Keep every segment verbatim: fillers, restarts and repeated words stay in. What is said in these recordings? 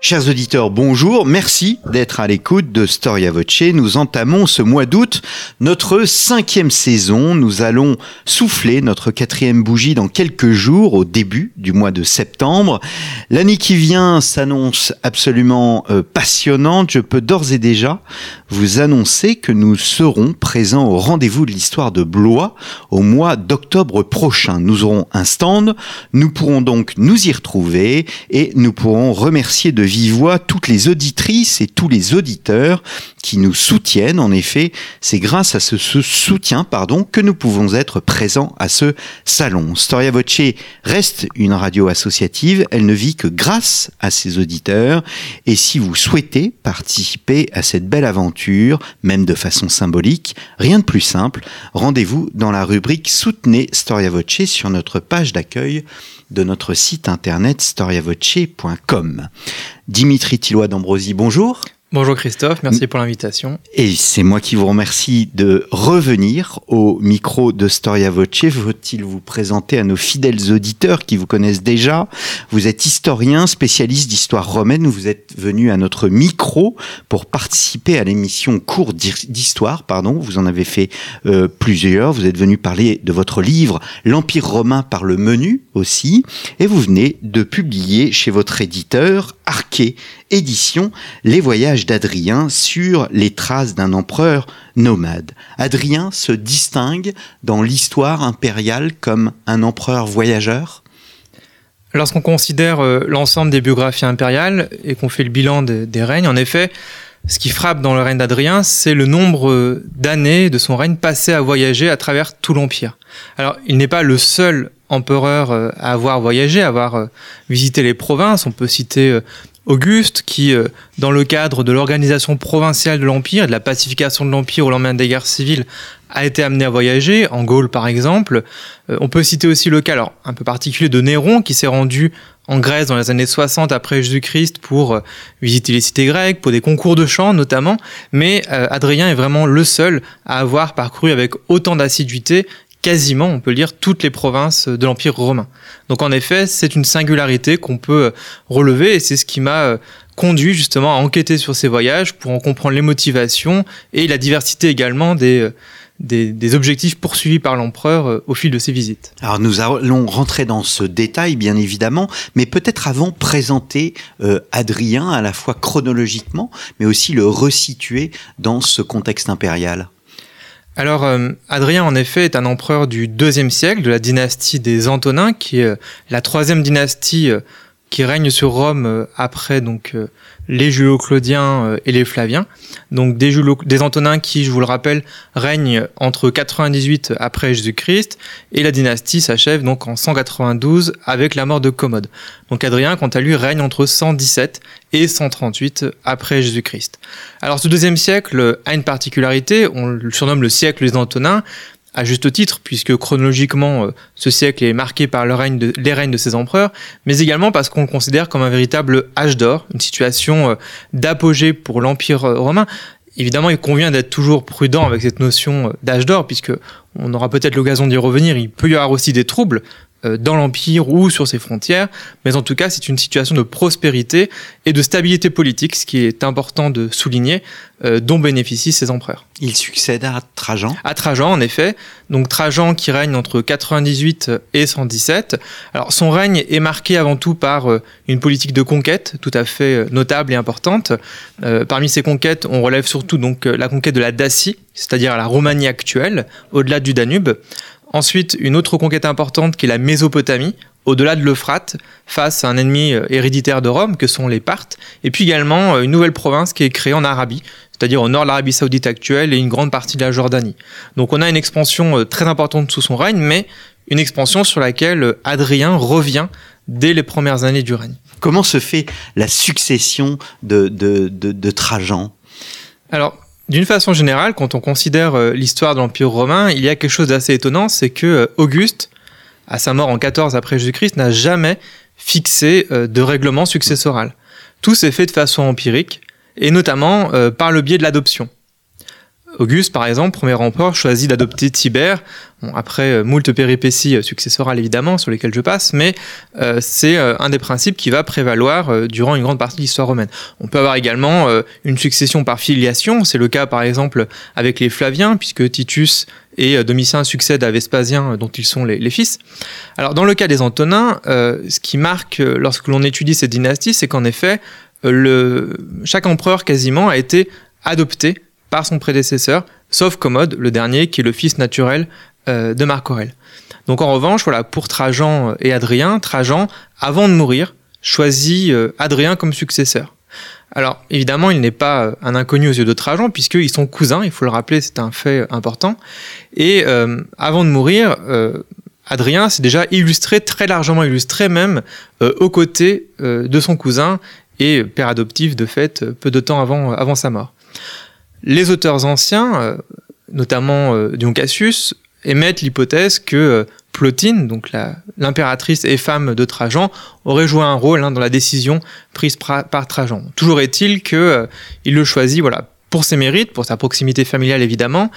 Chers auditeurs, bonjour, merci d'être à l'écoute de Storia Voce. Nous entamons ce mois d'août notre cinquième saison. Nous allons souffler notre quatrième bougie dans quelques jours, au début du mois de septembre. L'année qui vient s'annonce absolument euh, passionnante. Je peux d'ores et déjà vous annoncer que nous serons présents au rendez-vous de l'histoire de Blois au mois d'octobre prochain. Nous aurons un stand, nous pourrons donc nous y retrouver et nous pourrons remercier de voix toutes les auditrices et tous les auditeurs qui nous soutiennent. En effet, c'est grâce à ce, ce soutien pardon, que nous pouvons être présents à ce salon. Storia Voce reste une radio associative, elle ne vit que grâce à ses auditeurs, et si vous souhaitez participer à cette belle aventure, même de façon symbolique, rien de plus simple, rendez-vous dans la rubrique Soutenez Storia Voce sur notre page d'accueil de notre site internet storia voce point com. Dimitri Tilloi-D'Ambrosi, bonjour. Bonjour Christophe, merci pour l'invitation. Et c'est moi qui vous remercie de revenir au micro de Storia Voce. Faut-il vous présenter à nos fidèles auditeurs qui vous connaissent déjà? Vous êtes historien, spécialiste d'histoire romaine. Vous êtes venu à notre micro pour participer à l'émission Cours d'histoire. Pardon, vous en avez fait euh, plusieurs. Vous êtes venu parler de votre livre « L'Empire romain par le menu » aussi. Et vous venez de publier chez votre éditeur Arkhé édition Les voyages d'Hadrien sur les traces d'un empereur nomade. Hadrien se distingue dans l'histoire impériale comme un empereur voyageur. Lorsqu'on considère euh, l'ensemble des biographies impériales et qu'on fait le bilan de, des règnes, en effet, ce qui frappe dans le règne d'Hadrien, c'est le nombre euh, d'années de son règne passées à voyager à travers tout l'Empire. Alors, il n'est pas le seul empereur euh, à avoir voyagé, à avoir euh, visité les provinces. On peut citer euh, Auguste qui, euh, dans le cadre de l'organisation provinciale de l'Empire et de la pacification de l'Empire au lendemain des guerres civiles, a été amené à voyager, en Gaule par exemple. Euh, on peut citer aussi le cas alors, un peu particulier de Néron qui s'est rendu en Grèce dans les années soixante après Jésus-Christ pour euh, visiter les cités grecques, pour des concours de chant notamment. Mais euh, Hadrien est vraiment le seul à avoir parcouru avec autant d'assiduité quasiment, on peut le dire, toutes les provinces de l'Empire romain. Donc en effet, c'est une singularité qu'on peut relever et c'est ce qui m'a conduit justement à enquêter sur ces voyages pour en comprendre les motivations et la diversité également des, des, des objectifs poursuivis par l'empereur au fil de ses visites. Alors nous allons rentrer dans ce détail bien évidemment, mais peut-être avant présenter euh, Hadrien à la fois chronologiquement, mais aussi le resituer dans ce contexte impérial. Alors, euh, Hadrien, en effet, est un empereur du deuxième siècle, de la dynastie des Antonins, qui est euh, la troisième dynastie euh, qui règne sur Rome euh, après donc euh, les Julo-Claudiens euh, et les Flaviens. Donc, des, Julo- des Antonins qui, je vous le rappelle, règnent entre quatre-vingt-dix-huit après Jésus-Christ, et la dynastie s'achève donc en cent quatre-vingt-douze avec la mort de Commode. Donc, Hadrien, quant à lui, règne entre cent dix-sept et cent trente-huit après Jésus-Christ. Alors ce deuxième siècle a une particularité, on le surnomme le siècle des Antonins, à juste titre, puisque chronologiquement ce siècle est marqué par le règne de, les règnes de ces empereurs, mais également parce qu'on le considère comme un véritable âge d'or, une situation d'apogée pour l'Empire romain. Évidemment, il convient d'être toujours prudent avec cette notion d'âge d'or, puisque on aura peut-être l'occasion d'y revenir, il peut y avoir aussi des troubles dans l'Empire ou sur ses frontières, mais en tout cas, c'est une situation de prospérité et de stabilité politique, ce qui est important de souligner, euh, dont bénéficient ces empereurs. Il succède à Trajan. À Trajan, en effet. Donc Trajan qui règne entre quatre-vingt-dix-huit et cent dix-sept. Alors son règne est marqué avant tout par euh, une politique de conquête tout à fait notable et importante. Euh, parmi ces conquêtes, on relève surtout donc la conquête de la Dacie, c'est-à-dire la Roumanie actuelle, au-delà du Danube. Ensuite, une autre conquête importante qui est la Mésopotamie, au-delà de l'Euphrate, face à un ennemi héréditaire de Rome, que sont les Parthes, et puis également une nouvelle province qui est créée en Arabie, c'est-à-dire au nord de l'Arabie saoudite actuelle et une grande partie de la Jordanie. Donc on a une expansion très importante sous son règne, mais une expansion sur laquelle Hadrien revient dès les premières années du règne. Comment se fait la succession de, de, de, de Trajan ? Alors, d'une façon générale, quand on considère l'histoire de l'Empire romain, il y a quelque chose d'assez étonnant, c'est que Auguste, à sa mort en quatorze après Jésus-Christ, n'a jamais fixé euh, de règlement successoral. Tout s'est fait de façon empirique, et notamment euh, par le biais de l'adoption. Auguste, par exemple, premier empereur, choisit d'adopter Tibère, bon, après euh, moult péripéties euh, successorales évidemment, sur lesquelles je passe, mais euh, c'est euh, un des principes qui va prévaloir euh, durant une grande partie de l'histoire romaine. On peut avoir également euh, une succession par filiation, c'est le cas par exemple avec les Flaviens, puisque Titus et euh, Domitien succèdent à Vespasien, euh, dont ils sont les, les fils. Alors dans le cas des Antonins, euh, ce qui marque euh, lorsque l'on étudie cette dynastie, c'est qu'en effet, euh, le... chaque empereur quasiment a été adopté par son prédécesseur, sauf Commode, le dernier, qui est le fils naturel euh, de Marc Aurèle. Donc en revanche, voilà, pour Trajan et Hadrien, Trajan, avant de mourir, choisit euh, Hadrien comme successeur. Alors évidemment, il n'est pas un inconnu aux yeux de Trajan, puisqu'ils sont cousins, il faut le rappeler, c'est un fait important. Et euh, avant de mourir, euh, Hadrien s'est déjà illustré, très largement illustré même, euh, aux côtés euh, de son cousin, et père adoptif de fait, peu de temps avant, avant sa mort. Les auteurs anciens, notamment Dion Cassius, émettent l'hypothèse que Plotine, donc la, l'impératrice et femme de Trajan, aurait joué un rôle hein, dans la décision prise pra- par Trajan. Toujours est-il qu'il euh, le choisit voilà, pour ses mérites, pour sa proximité familiale évidemment,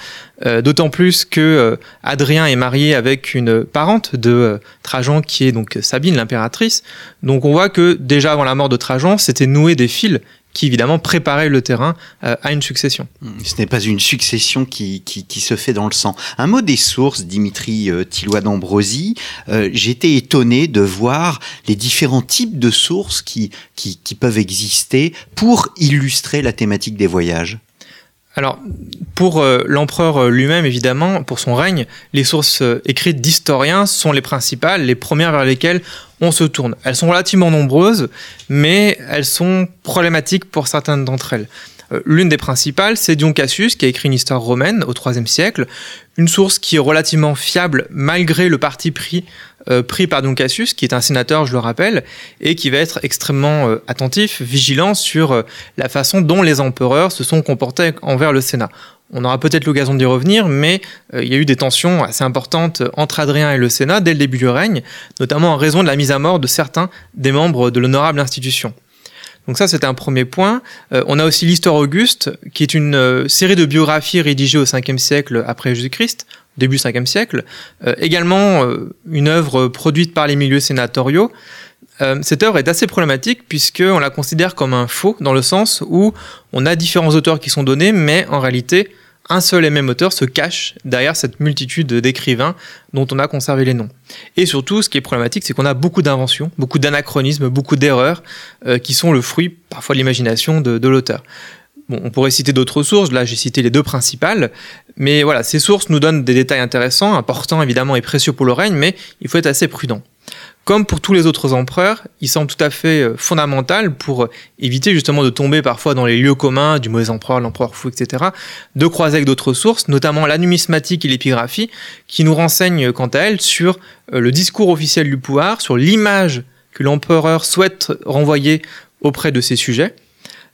euh, d'autant plus que euh, Hadrien est marié avec une parente de euh, Trajan qui est donc Sabine, l'impératrice. Donc on voit que déjà avant la mort de Trajan, c'était noué des fils qui évidemment préparait le terrain euh, à une succession. Ce n'est pas une succession qui, qui, qui se fait dans le sang. Un mot des sources, Dimitri euh, Tilloi-D'Ambrosi. Euh, j'étais étonné de voir les différents types de sources qui, qui, qui peuvent exister pour illustrer la thématique des voyages. Alors, pour euh, l'empereur lui-même, évidemment, pour son règne, les sources euh, écrites d'historiens sont les principales, les premières vers lesquelles on se tourne. Elles sont relativement nombreuses, mais elles sont problématiques pour certaines d'entre elles. Euh, l'une des principales, c'est Dion Cassius, qui a écrit une histoire romaine au troisième siècle, une source qui est relativement fiable malgré le parti pris euh, pris par Dion Cassius, qui est un sénateur, je le rappelle, et qui va être extrêmement euh, attentif, vigilant sur euh, la façon dont les empereurs se sont comportés envers le Sénat. On aura peut-être l'occasion d'y revenir, mais euh, il y a eu des tensions assez importantes entre Hadrien et le Sénat dès le début du règne, notamment en raison de la mise à mort de certains des membres de l'honorable institution. Donc ça, c'était un premier point. Euh, on a aussi l'Histoire Auguste, qui est une euh, série de biographies rédigées au cinquième siècle après Jésus-Christ, début cinquième siècle. Euh, également, euh, une œuvre produite par les milieux sénatoriaux. Euh, cette œuvre est assez problématique, puisqu'on la considère comme un faux, dans le sens où on a différents auteurs qui sont donnés, mais en réalité, un seul et même auteur se cache derrière cette multitude d'écrivains dont on a conservé les noms. Et surtout, ce qui est problématique, c'est qu'on a beaucoup d'inventions, beaucoup d'anachronismes, beaucoup d'erreurs euh, qui sont le fruit parfois de l'imagination de, de l'auteur. Bon, on pourrait citer d'autres sources, là j'ai cité les deux principales, mais voilà, ces sources nous donnent des détails intéressants, importants évidemment et précieux pour le règne, mais il faut être assez prudent. Comme pour tous les autres empereurs, il semble tout à fait fondamental pour éviter justement de tomber parfois dans les lieux communs du mauvais empereur, l'empereur fou, et cetera, de croiser avec d'autres sources, notamment la numismatique et l'épigraphie, qui nous renseignent quant à elles sur le discours officiel du pouvoir, sur l'image que l'empereur souhaite renvoyer auprès de ses sujets.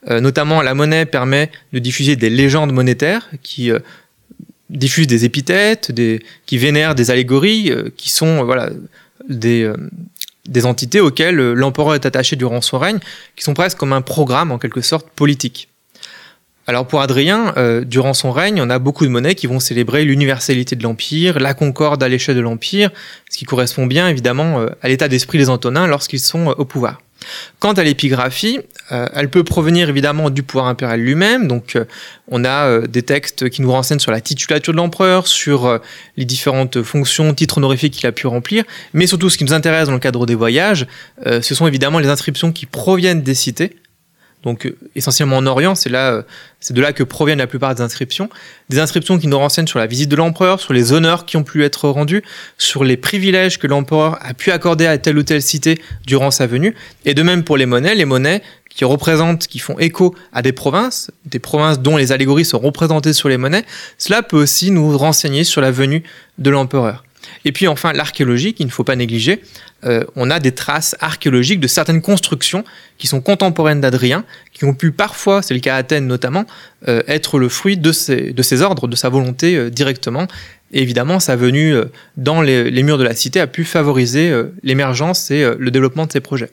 Euh, notamment, la monnaie permet de diffuser des légendes monétaires qui euh, diffusent des épithètes, des, qui vénèrent des allégories, euh, qui sont... Euh, voilà. Des, euh, des entités auxquelles l'empereur est attaché durant son règne, qui sont presque comme un programme, en quelque sorte, politique. Alors pour Hadrien, euh, durant son règne, on a beaucoup de monnaies qui vont célébrer l'universalité de l'Empire, la concorde à l'échelle de l'Empire, ce qui correspond bien, évidemment, euh, à l'état d'esprit des Antonins lorsqu'ils sont euh, au pouvoir. Quant à l'épigraphie, euh, elle peut provenir évidemment du pouvoir impérial lui-même, donc euh, on a euh, des textes qui nous renseignent sur la titulature de l'empereur, sur euh, les différentes fonctions, titres honorifiques qu'il a pu remplir, mais surtout ce qui nous intéresse dans le cadre des voyages, euh, ce sont évidemment les inscriptions qui proviennent des cités, donc euh, essentiellement en Orient, c'est, là, euh, c'est de là que proviennent la plupart des inscriptions, des inscriptions qui nous renseignent sur la visite de l'empereur, sur les honneurs qui ont pu être rendus, sur les privilèges que l'empereur a pu accorder à telle ou telle cité durant sa venue, et de même pour les monnaies, les monnaies qui représentent, qui font écho à des provinces, des provinces dont les allégories sont représentées sur les monnaies, cela peut aussi nous renseigner sur la venue de l'empereur. Et puis enfin, l'archéologie, qu'il ne faut pas négliger. Euh, on a des traces archéologiques de certaines constructions qui sont contemporaines d'Hadrien, qui ont pu parfois, c'est le cas à Athènes notamment, euh, être le fruit de ses, de ses ordres, de sa volonté euh, directement, Et évidemment, sa venue dans les, les murs de la cité a pu favoriser l'émergence et le développement de ces projets.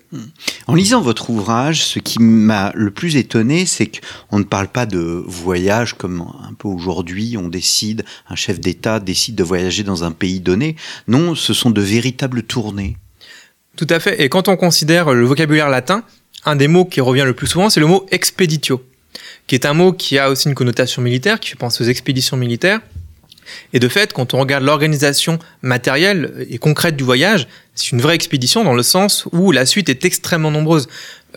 En lisant votre ouvrage, ce qui m'a le plus étonné, c'est qu'on ne parle pas de voyage comme un peu aujourd'hui, on décide, un chef d'État décide de voyager dans un pays donné. Non, ce sont de véritables tournées. Tout à fait. Et quand on considère le vocabulaire latin, un des mots qui revient le plus souvent, c'est le mot « expeditio », qui est un mot qui a aussi une connotation militaire, qui fait penser aux expéditions militaires. Et de fait, quand on regarde l'organisation matérielle et concrète du voyage, c'est une vraie expédition dans le sens où la suite est extrêmement nombreuse.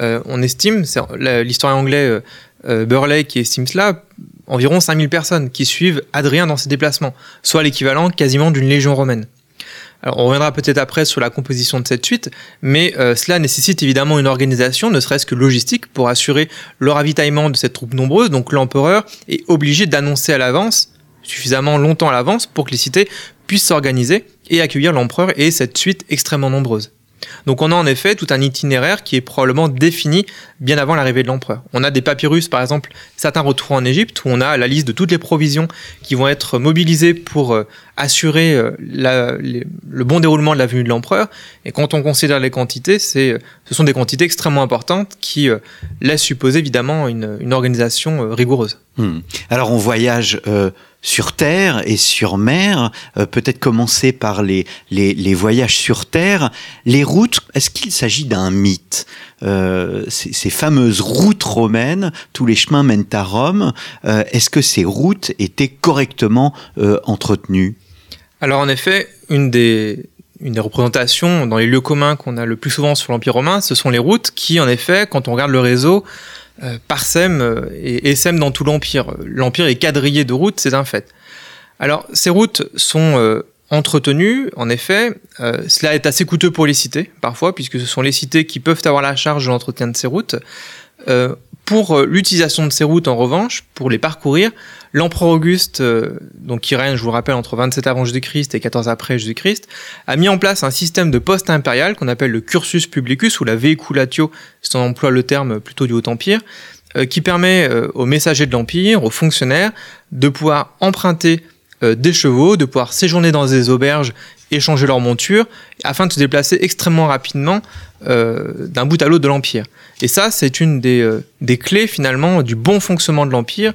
Euh, on estime, c'est l'historien anglais euh, Burley qui estime cela, environ cinq mille personnes qui suivent Hadrien dans ses déplacements, soit l'équivalent quasiment d'une légion romaine. Alors, on reviendra peut-être après sur la composition de cette suite, mais euh, cela nécessite évidemment une organisation, ne serait-ce que logistique, pour assurer le ravitaillement de cette troupe nombreuse. Donc l'empereur est obligé d'annoncer à l'avance suffisamment longtemps à l'avance pour que les cités puissent s'organiser et accueillir l'empereur et cette suite extrêmement nombreuse. Donc on a en effet tout un itinéraire qui est probablement défini bien avant l'arrivée de l'empereur. On a des papyrus, par exemple, certains retrouvés en Égypte, où on a la liste de toutes les provisions qui vont être mobilisées pour euh, assurer euh, la, les, le bon déroulement de la venue de l'empereur. Et quand on considère les quantités, c'est, ce sont des quantités extrêmement importantes qui euh, laissent supposer évidemment une, une organisation euh, rigoureuse. Hum. Alors on voyage euh, sur terre et sur mer, euh, peut-être commencer par les, les, les voyages sur terre. Les routes, est-ce qu'il s'agit d'un mythe ? euh, ces, ces fameuses routes romaines, tous les chemins mènent à Rome, euh, est-ce que ces routes étaient correctement euh, entretenues ? Alors en effet, une des... Une des représentations dans les lieux communs qu'on a le plus souvent sur l'Empire romain, ce sont les routes qui, en effet, quand on regarde le réseau, euh, parsèment et, et sèment dans tout l'Empire. L'Empire est quadrillé de routes, c'est un fait. Alors, ces routes sont euh, entretenues, en effet. Euh, cela est assez coûteux pour les cités, parfois, puisque ce sont les cités qui peuvent avoir la charge de l'entretien de ces routes. Euh, Pour l'utilisation de ces routes, en revanche, pour les parcourir, l'empereur Auguste, euh, donc qui règne, je vous rappelle, entre vingt-sept avant Jésus-Christ et quatorze après Jésus-Christ, a mis en place un système de poste impérial qu'on appelle le cursus publicus ou la vehiculatio, si on emploie le terme plutôt du Haut Empire, euh, qui permet euh, aux messagers de l'Empire, aux fonctionnaires, de pouvoir emprunter euh, des chevaux, de pouvoir séjourner dans des auberges, échanger leurs montures, afin de se déplacer extrêmement rapidement euh, d'un bout à l'autre de l'Empire. Et ça, c'est une des, euh, des clés, finalement, du bon fonctionnement de l'Empire,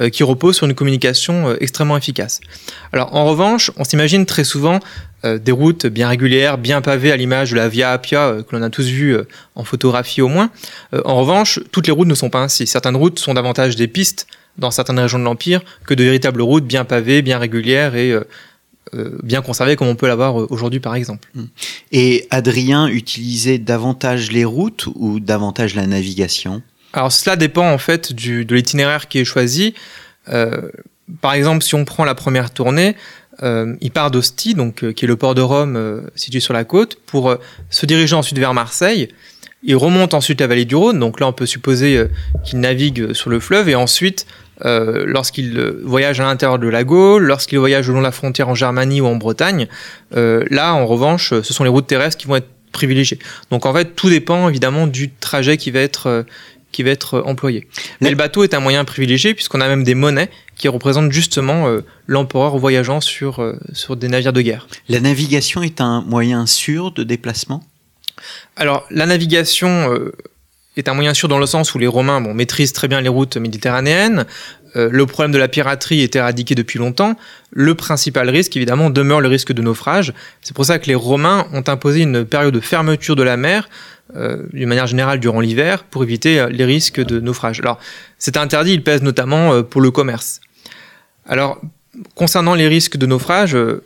euh, qui repose sur une communication euh, extrêmement efficace. Alors, en revanche, on s'imagine très souvent euh, des routes bien régulières, bien pavées, à l'image de la Via Appia, euh, que l'on a tous vue euh, en photographie au moins. Euh, en revanche, toutes les routes ne sont pas ainsi. Certaines routes sont davantage des pistes dans certaines régions de l'Empire que de véritables routes bien pavées, bien régulières et... Euh, bien conservé comme on peut l'avoir aujourd'hui par exemple. Et Hadrien utilisait davantage les routes ou davantage la navigation ? Alors cela dépend en fait du, de l'itinéraire qui est choisi. Euh, par exemple, si on prend la première tournée, euh, il part d'Ostie, donc, euh, qui est le port de Rome euh, situé sur la côte, pour euh, se diriger ensuite vers Marseille. Il remonte ensuite la vallée du Rhône, donc là on peut supposer euh, qu'il navigue sur le fleuve et ensuite... Euh, lorsqu'il voyage à l'intérieur de la Gaule, lorsqu'il voyage au long de la frontière en Germanie ou en Bretagne, euh, là, en revanche, ce sont les routes terrestres qui vont être privilégiées. Donc, en fait, tout dépend évidemment du trajet qui va être, euh, qui va être employé. Mais le bateau est un moyen privilégié puisqu'on a même des monnaies qui représentent justement euh, l'empereur voyageant sur, euh, sur des navires de guerre. La navigation est un moyen sûr de déplacement ? Alors, la navigation... Euh, est un moyen sûr dans le sens où les Romains bon, maîtrisent très bien les routes méditerranéennes, euh, le problème de la piraterie est éradiqué depuis longtemps, le principal risque évidemment demeure le risque de naufrage, c'est pour ça que les Romains ont imposé une période de fermeture de la mer, euh, d'une manière générale durant l'hiver, pour éviter les risques de naufrage. Alors cet interdit il pèse notamment euh, pour le commerce. Alors concernant les risques de naufrage, euh,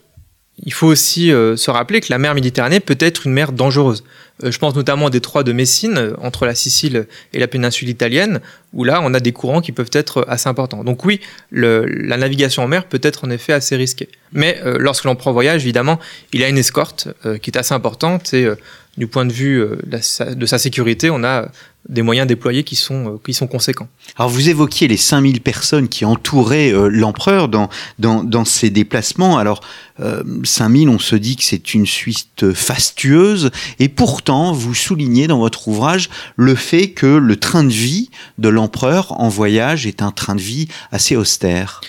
il faut aussi euh, se rappeler que la mer Méditerranée peut être une mer dangereuse. Euh, je pense notamment au détroit de Messine, euh, entre la Sicile et la péninsule italienne, où là, on a des courants qui peuvent être assez importants. Donc oui, le, la navigation en mer peut être en effet assez risquée. Mais euh, lorsque l'on prend voyage, évidemment, il a une escorte euh, qui est assez importante et euh, du point de vue euh, de, sa, de sa sécurité, on a... Euh, des moyens déployés qui sont, euh, qui sont conséquents. Alors, vous évoquiez les cinq mille personnes qui entouraient euh, l'empereur dans, dans, dans ses déplacements. Alors, euh, cinq mille, on se dit que c'est une suite fastueuse. Et pourtant, vous soulignez dans votre ouvrage le fait que le train de vie de l'empereur en voyage est un train de vie assez austère.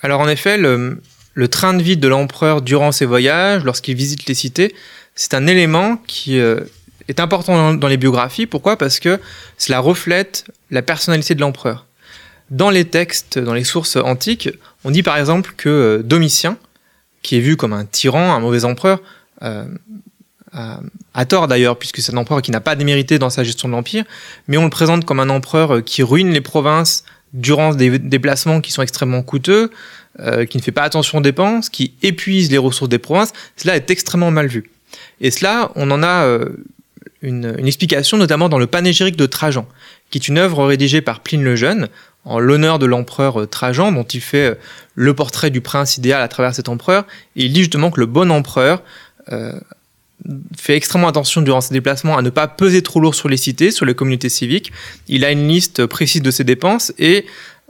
Alors, en effet, le, Le train de vie de l'empereur durant ses voyages, lorsqu'il visite les cités, c'est un élément qui euh, est important dans les biographies. Pourquoi ? Parce que cela reflète la personnalité de l'empereur. Dans les textes, dans les sources antiques, on dit par exemple que euh, Domitien, qui est vu comme un tyran, un mauvais empereur, euh, à, à tort d'ailleurs, puisque c'est un empereur qui n'a pas démérité dans sa gestion de l'Empire, mais on le présente comme un empereur qui ruine les provinces durant des déplacements qui sont extrêmement coûteux, euh, qui ne fait pas attention aux dépenses, qui épuise les ressources des provinces. Cela est extrêmement mal vu. Et cela, on en a euh, une, une explication notamment dans le Panégyrique de Trajan, qui est une œuvre rédigée par Pline le Jeune, en l'honneur de l'empereur Trajan, dont il fait le portrait du prince idéal à travers cet empereur. Et il dit justement que le bon empereur euh, fait extrêmement attention durant ses déplacements à ne pas peser trop lourd sur les cités, sur les communautés civiques. Il a une liste précise de ses dépenses et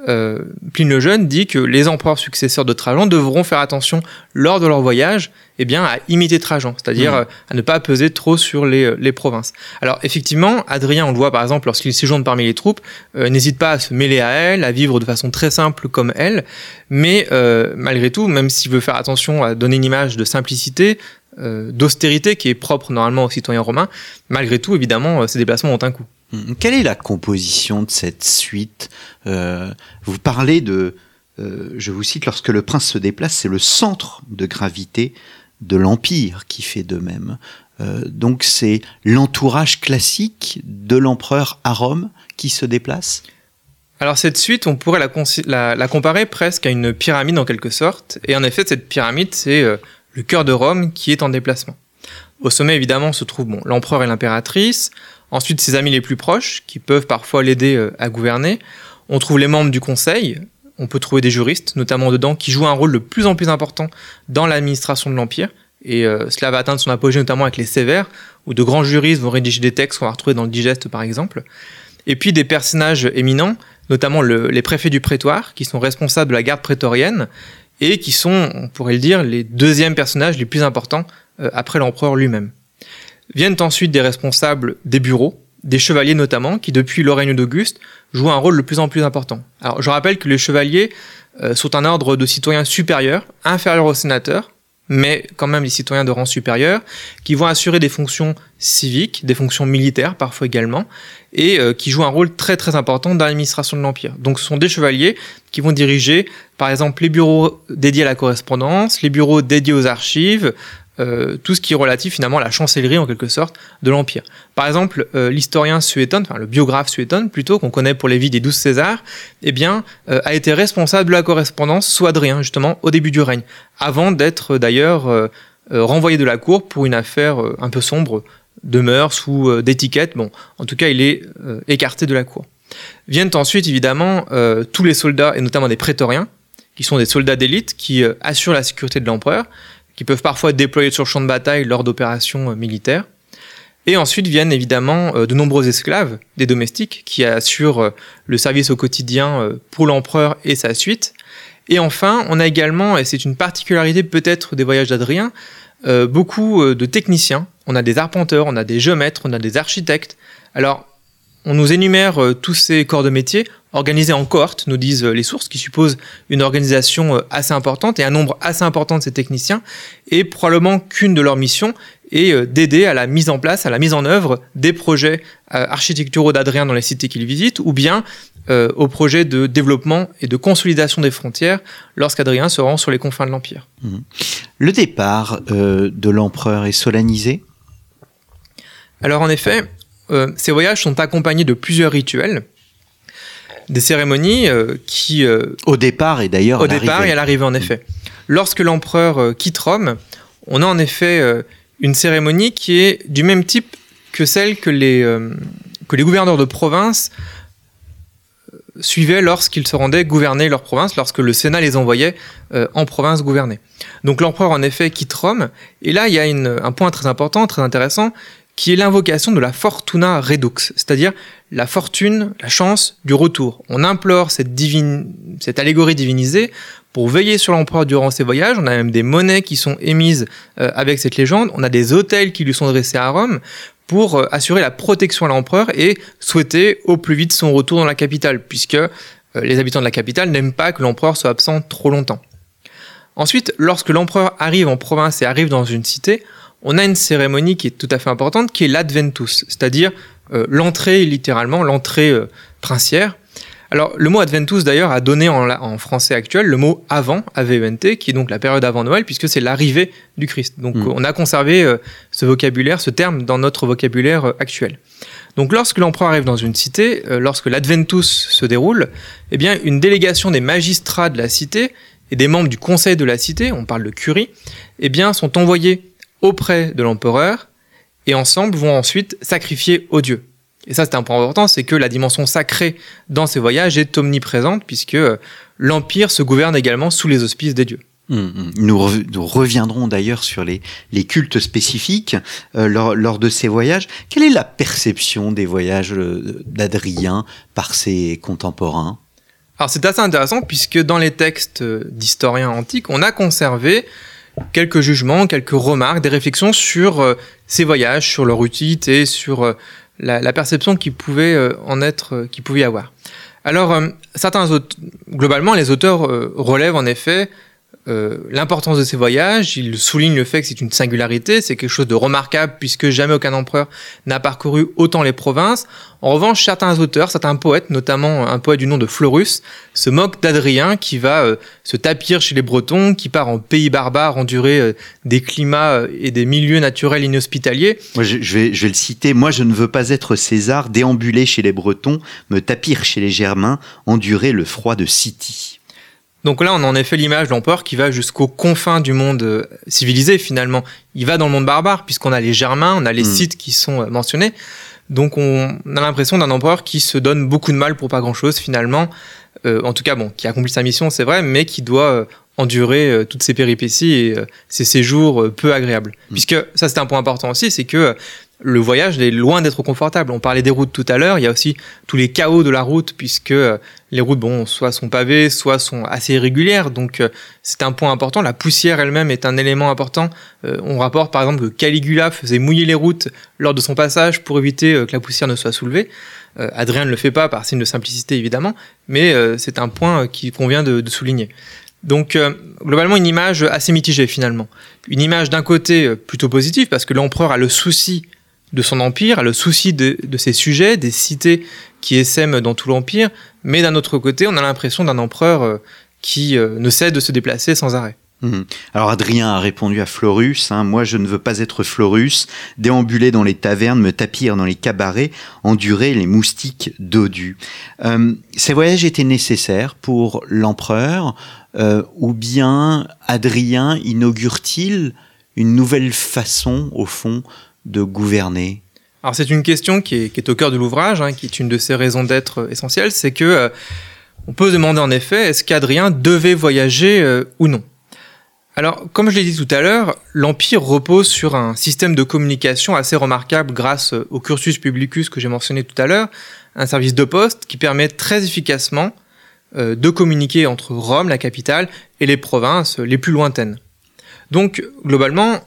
euh, Pline le Jeune dit que les empereurs successeurs de Trajan devront faire attention lors de leur voyage eh bien, à imiter Trajan, c'est-à-dire mmh. à ne pas peser trop sur les, les provinces. Alors effectivement, Hadrien, on le voit par exemple lorsqu'il séjourne parmi les troupes, euh, n'hésite pas à se mêler à elle, à vivre de façon très simple comme elle, mais euh, malgré tout, même s'il veut faire attention à donner une image de simplicité, euh, d'austérité qui est propre normalement aux citoyens romains, malgré tout, évidemment, euh, ces déplacements ont un coût. Mmh. Quelle est la composition de cette suite ? euh, Vous parlez de, euh, je vous cite, « Lorsque le prince se déplace, c'est le centre de gravité » de l'Empire qui fait de même. Euh, donc c'est l'entourage classique de l'empereur à Rome qui se déplace. Alors cette suite, on pourrait la, con- la, la comparer presque à une pyramide en quelque sorte. Et en effet, cette pyramide, c'est euh, le cœur de Rome qui est en déplacement. Au sommet, évidemment, se trouvent bon, l'empereur et l'impératrice. Ensuite, ses amis les plus proches, qui peuvent parfois l'aider euh, à gouverner. On trouve les membres du conseil. On peut trouver des juristes, notamment dedans, qui jouent un rôle de plus en plus important dans l'administration de l'Empire. Et euh, cela va atteindre son apogée notamment avec les Sévères, où de grands juristes vont rédiger des textes qu'on va retrouver dans le Digeste, par exemple. Et puis des personnages éminents, notamment le, les préfets du prétoire, qui sont responsables de la garde prétorienne, et qui sont, on pourrait le dire, les deuxièmes personnages les plus importants euh, après l'empereur lui-même. Viennent ensuite des responsables des bureaux, des chevaliers notamment, qui depuis le règne d'Auguste jouent un rôle de plus en plus important. Alors je rappelle que les chevaliers euh, sont un ordre de citoyens supérieurs, inférieurs aux sénateurs, mais quand même des citoyens de rang supérieur, qui vont assurer des fonctions civiques, des fonctions militaires parfois également, et euh, qui jouent un rôle très très important dans l'administration de l'Empire. Donc ce sont des chevaliers qui vont diriger par exemple les bureaux dédiés à la correspondance, les bureaux dédiés aux archives, Euh, tout ce qui est relatif finalement à la chancellerie en quelque sorte de l'Empire. Par exemple, euh, l'historien Suétone, enfin le biographe Suétone plutôt, qu'on connaît pour les vies des douze Césars, eh bien, euh, a été responsable de la correspondance sous Hadrien, justement, au début du règne, avant d'être euh, d'ailleurs euh, euh, renvoyé de la cour pour une affaire euh, un peu sombre de mœurs ou euh, d'étiquette. Bon, en tout cas, il est euh, écarté de la cour. Viennent ensuite, évidemment, euh, tous les soldats, et notamment des prétoriens, qui sont des soldats d'élite qui euh, assurent la sécurité de l'empereur, qui peuvent parfois être déployés sur le champ de bataille lors d'opérations euh, militaires. Et ensuite viennent évidemment euh, de nombreux esclaves, des domestiques, qui assurent euh, le service au quotidien euh, pour l'empereur et sa suite. Et enfin, on a également, et c'est une particularité peut-être des voyages d'Hadrien, euh, beaucoup euh, de techniciens. On a des arpenteurs, on a des géomètres, on a des architectes. Alors, on nous énumère euh, tous ces corps de métier organisés en cohorte, nous disent les sources, qui supposent une organisation assez importante et un nombre assez important de ces techniciens, et probablement qu'une de leurs missions est d'aider à la mise en place, à la mise en œuvre des projets architecturaux d'Hadrien dans les cités qu'il visite, ou bien euh, aux projets de développement et de consolidation des frontières lorsqu'Hadrien se rend sur les confins de l'Empire. Mmh. Le départ euh, de l'empereur est solennisé ? Alors en effet, euh, ces voyages sont accompagnés de plusieurs rituels, des cérémonies euh, qui... Euh, au départ et d'ailleurs à l'arrivée. Au départ et à l'arrivée, en effet. Lorsque l'empereur euh, quitte Rome, on a en effet euh, une cérémonie qui est du même type que celle que les, euh, que les gouverneurs de province suivaient lorsqu'ils se rendaient gouverner leur province, lorsque le Sénat les envoyait euh, en province gouverner. Donc l'empereur, en effet, quitte Rome. Et là, il y a une, un point très important, très intéressant, qui est l'invocation de la fortuna redux, c'est-à-dire la fortune, la chance du retour. On implore cette, divine, cette allégorie divinisée pour veiller sur l'empereur durant ses voyages. On a même des monnaies qui sont émises euh, avec cette légende. On a des autels qui lui sont dressés à Rome pour euh, assurer la protection à l'empereur et souhaiter au plus vite son retour dans la capitale, puisque euh, les habitants de la capitale n'aiment pas que l'empereur soit absent trop longtemps. Ensuite, lorsque l'empereur arrive en province et arrive dans une cité, on a une cérémonie qui est tout à fait importante, qui est l'adventus, c'est-à-dire euh, l'entrée, littéralement, l'entrée euh, princière. Alors, le mot adventus, d'ailleurs, a donné en, en français actuel le mot avant, A V E N T, qui est donc la période avant Noël, puisque c'est l'arrivée du Christ. Donc, mmh. on a conservé euh, ce vocabulaire, ce terme, dans notre vocabulaire euh, actuel. Donc, lorsque l'empereur arrive dans une cité, euh, lorsque l'adventus se déroule, eh bien, une délégation des magistrats de la cité et des membres du conseil de la cité, on parle de curie, eh bien, sont envoyés auprès de l'empereur et ensemble vont ensuite sacrifier aux dieux. Et ça, c'est un point important, c'est que la dimension sacrée dans ces voyages est omniprésente puisque l'Empire se gouverne également sous les auspices des dieux. Mmh, nous, re- nous reviendrons d'ailleurs sur les, les cultes spécifiques euh, lors, lors de ces voyages. Quelle est la perception des voyages euh, d'Hadrien par ses contemporains ? Alors, c'est assez intéressant puisque dans les textes d'historiens antiques, on a conservé quelques jugements, quelques remarques, des réflexions sur euh, ces voyages, sur leur utilité, sur euh, la, la perception qu'il pouvait euh, en être, euh, qu'il pouvait y avoir. Alors, euh, certains auteurs, globalement, les auteurs euh, relèvent en effet euh, l'importance de ces voyages. Ils soulignent le fait que c'est une singularité, c'est quelque chose de remarquable puisque jamais aucun empereur n'a parcouru autant les provinces. En revanche, certains auteurs, certains poètes, notamment un poète du nom de Florus, se moquent d'Hadrien qui va euh, se tapir chez les Bretons, qui part en pays barbare, endurer euh, des climats euh, et des milieux naturels inhospitaliers. Moi, je, je, vais, je vais le citer. « Moi, je ne veux pas être César, déambuler chez les Bretons, me tapir chez les Germains, endurer le froid de City. » Donc là, on a en effet l'image de l'empereur qui va jusqu'aux confins du monde civilisé, finalement. Il va dans le monde barbare, puisqu'on a les Germains, on a les mmh. Scythes qui sont mentionnés. Donc on a l'impression d'un empereur qui se donne beaucoup de mal pour pas grand-chose finalement, euh, en tout cas bon, qui accomplit sa mission c'est vrai, mais qui doit euh, endurer euh, toutes ses péripéties et euh, ses séjours euh, peu agréables. Mmh. Puisque ça c'est un point important aussi, c'est que euh, le voyage est loin d'être confortable. On parlait des routes tout à l'heure, il y a aussi tous les chaos de la route puisque euh, les routes bon, soit sont pavées, soit sont assez irrégulières, donc euh, c'est un point important. La poussière elle-même est un élément important. Euh, on rapporte par exemple que Caligula faisait mouiller les routes lors de son passage pour éviter euh, que la poussière ne soit soulevée. Euh, Hadrien ne le fait pas par signe de simplicité évidemment, mais euh, c'est un point euh, qu'il convient de, de souligner. Donc, euh, globalement, une image assez mitigée finalement. Une image d'un côté euh, plutôt positive parce que l'empereur a le souci de son empire, a le souci de, de ses sujets, des cités qui essaiment dans tout l'empire, mais d'un autre côté, on a l'impression d'un empereur euh, qui euh, ne cesse de se déplacer sans arrêt. Mmh. Alors Hadrien a répondu à Florus, hein, « Moi, je ne veux pas être Florus, déambuler dans les tavernes, me tapir dans les cabarets, endurer les moustiques dodus. Euh, » Ces voyages étaient nécessaires pour l'empereur, euh, ou bien Hadrien inaugure-t-il une nouvelle façon, au fond, de gouverner ? Alors c'est une question qui est, qui est au cœur de l'ouvrage, hein, qui est une de ses raisons d'être essentielles, c'est que euh, on peut se demander en effet, est-ce qu'Hadrien devait voyager euh, ou non ? Alors, comme je l'ai dit tout à l'heure, l'Empire repose sur un système de communication assez remarquable grâce au cursus publicus que j'ai mentionné tout à l'heure, un service de poste qui permet très efficacement euh, de communiquer entre Rome, la capitale, et les provinces les plus lointaines. Donc, globalement,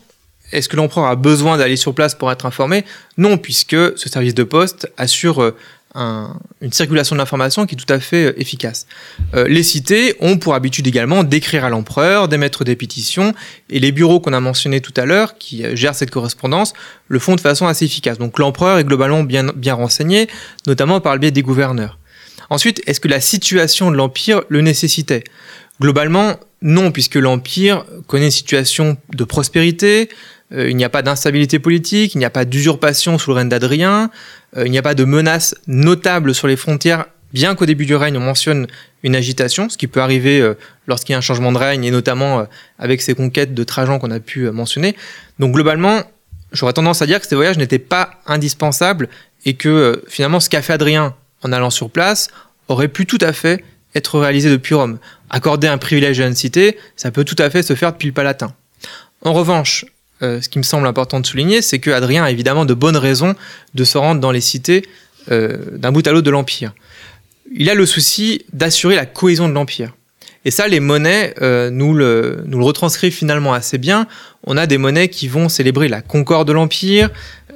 est-ce que l'empereur a besoin d'aller sur place pour être informé ? Non, puisque ce service de poste assure euh, Un, une circulation de l'information qui est tout à fait efficace. Euh, les cités ont pour habitude également d'écrire à l'empereur, d'émettre des pétitions, et les bureaux qu'on a mentionnés tout à l'heure, qui gèrent cette correspondance, le font de façon assez efficace. Donc l'empereur est globalement bien, bien renseigné, notamment par le biais des gouverneurs. Ensuite, est-ce que la situation de l'Empire le nécessitait ? Globalement, non, puisque l'Empire connaît une situation de prospérité, euh, il n'y a pas d'instabilité politique, il n'y a pas d'usurpation sous le règne d'Hadrien, euh, il n'y a pas de menace notable sur les frontières, bien qu'au début du règne, on mentionne une agitation, ce qui peut arriver euh, lorsqu'il y a un changement de règne, et notamment euh, avec ces conquêtes de Trajan qu'on a pu euh, mentionner. Donc globalement, j'aurais tendance à dire que ces voyages n'étaient pas indispensables, et que euh, finalement, ce qu'a fait Hadrien en allant sur place aurait pu tout à fait être réalisé depuis Rome. Accorder un privilège à une cité, ça peut tout à fait se faire depuis le Palatin. En revanche, euh, ce qui me semble important de souligner, c'est que Hadrien a évidemment de bonnes raisons de se rendre dans les cités euh, d'un bout à l'autre de l'Empire. Il a le souci d'assurer la cohésion de l'Empire. Et ça, les monnaies euh, nous, le, nous le retranscrivent finalement assez bien. On a des monnaies qui vont célébrer la concorde de l'Empire,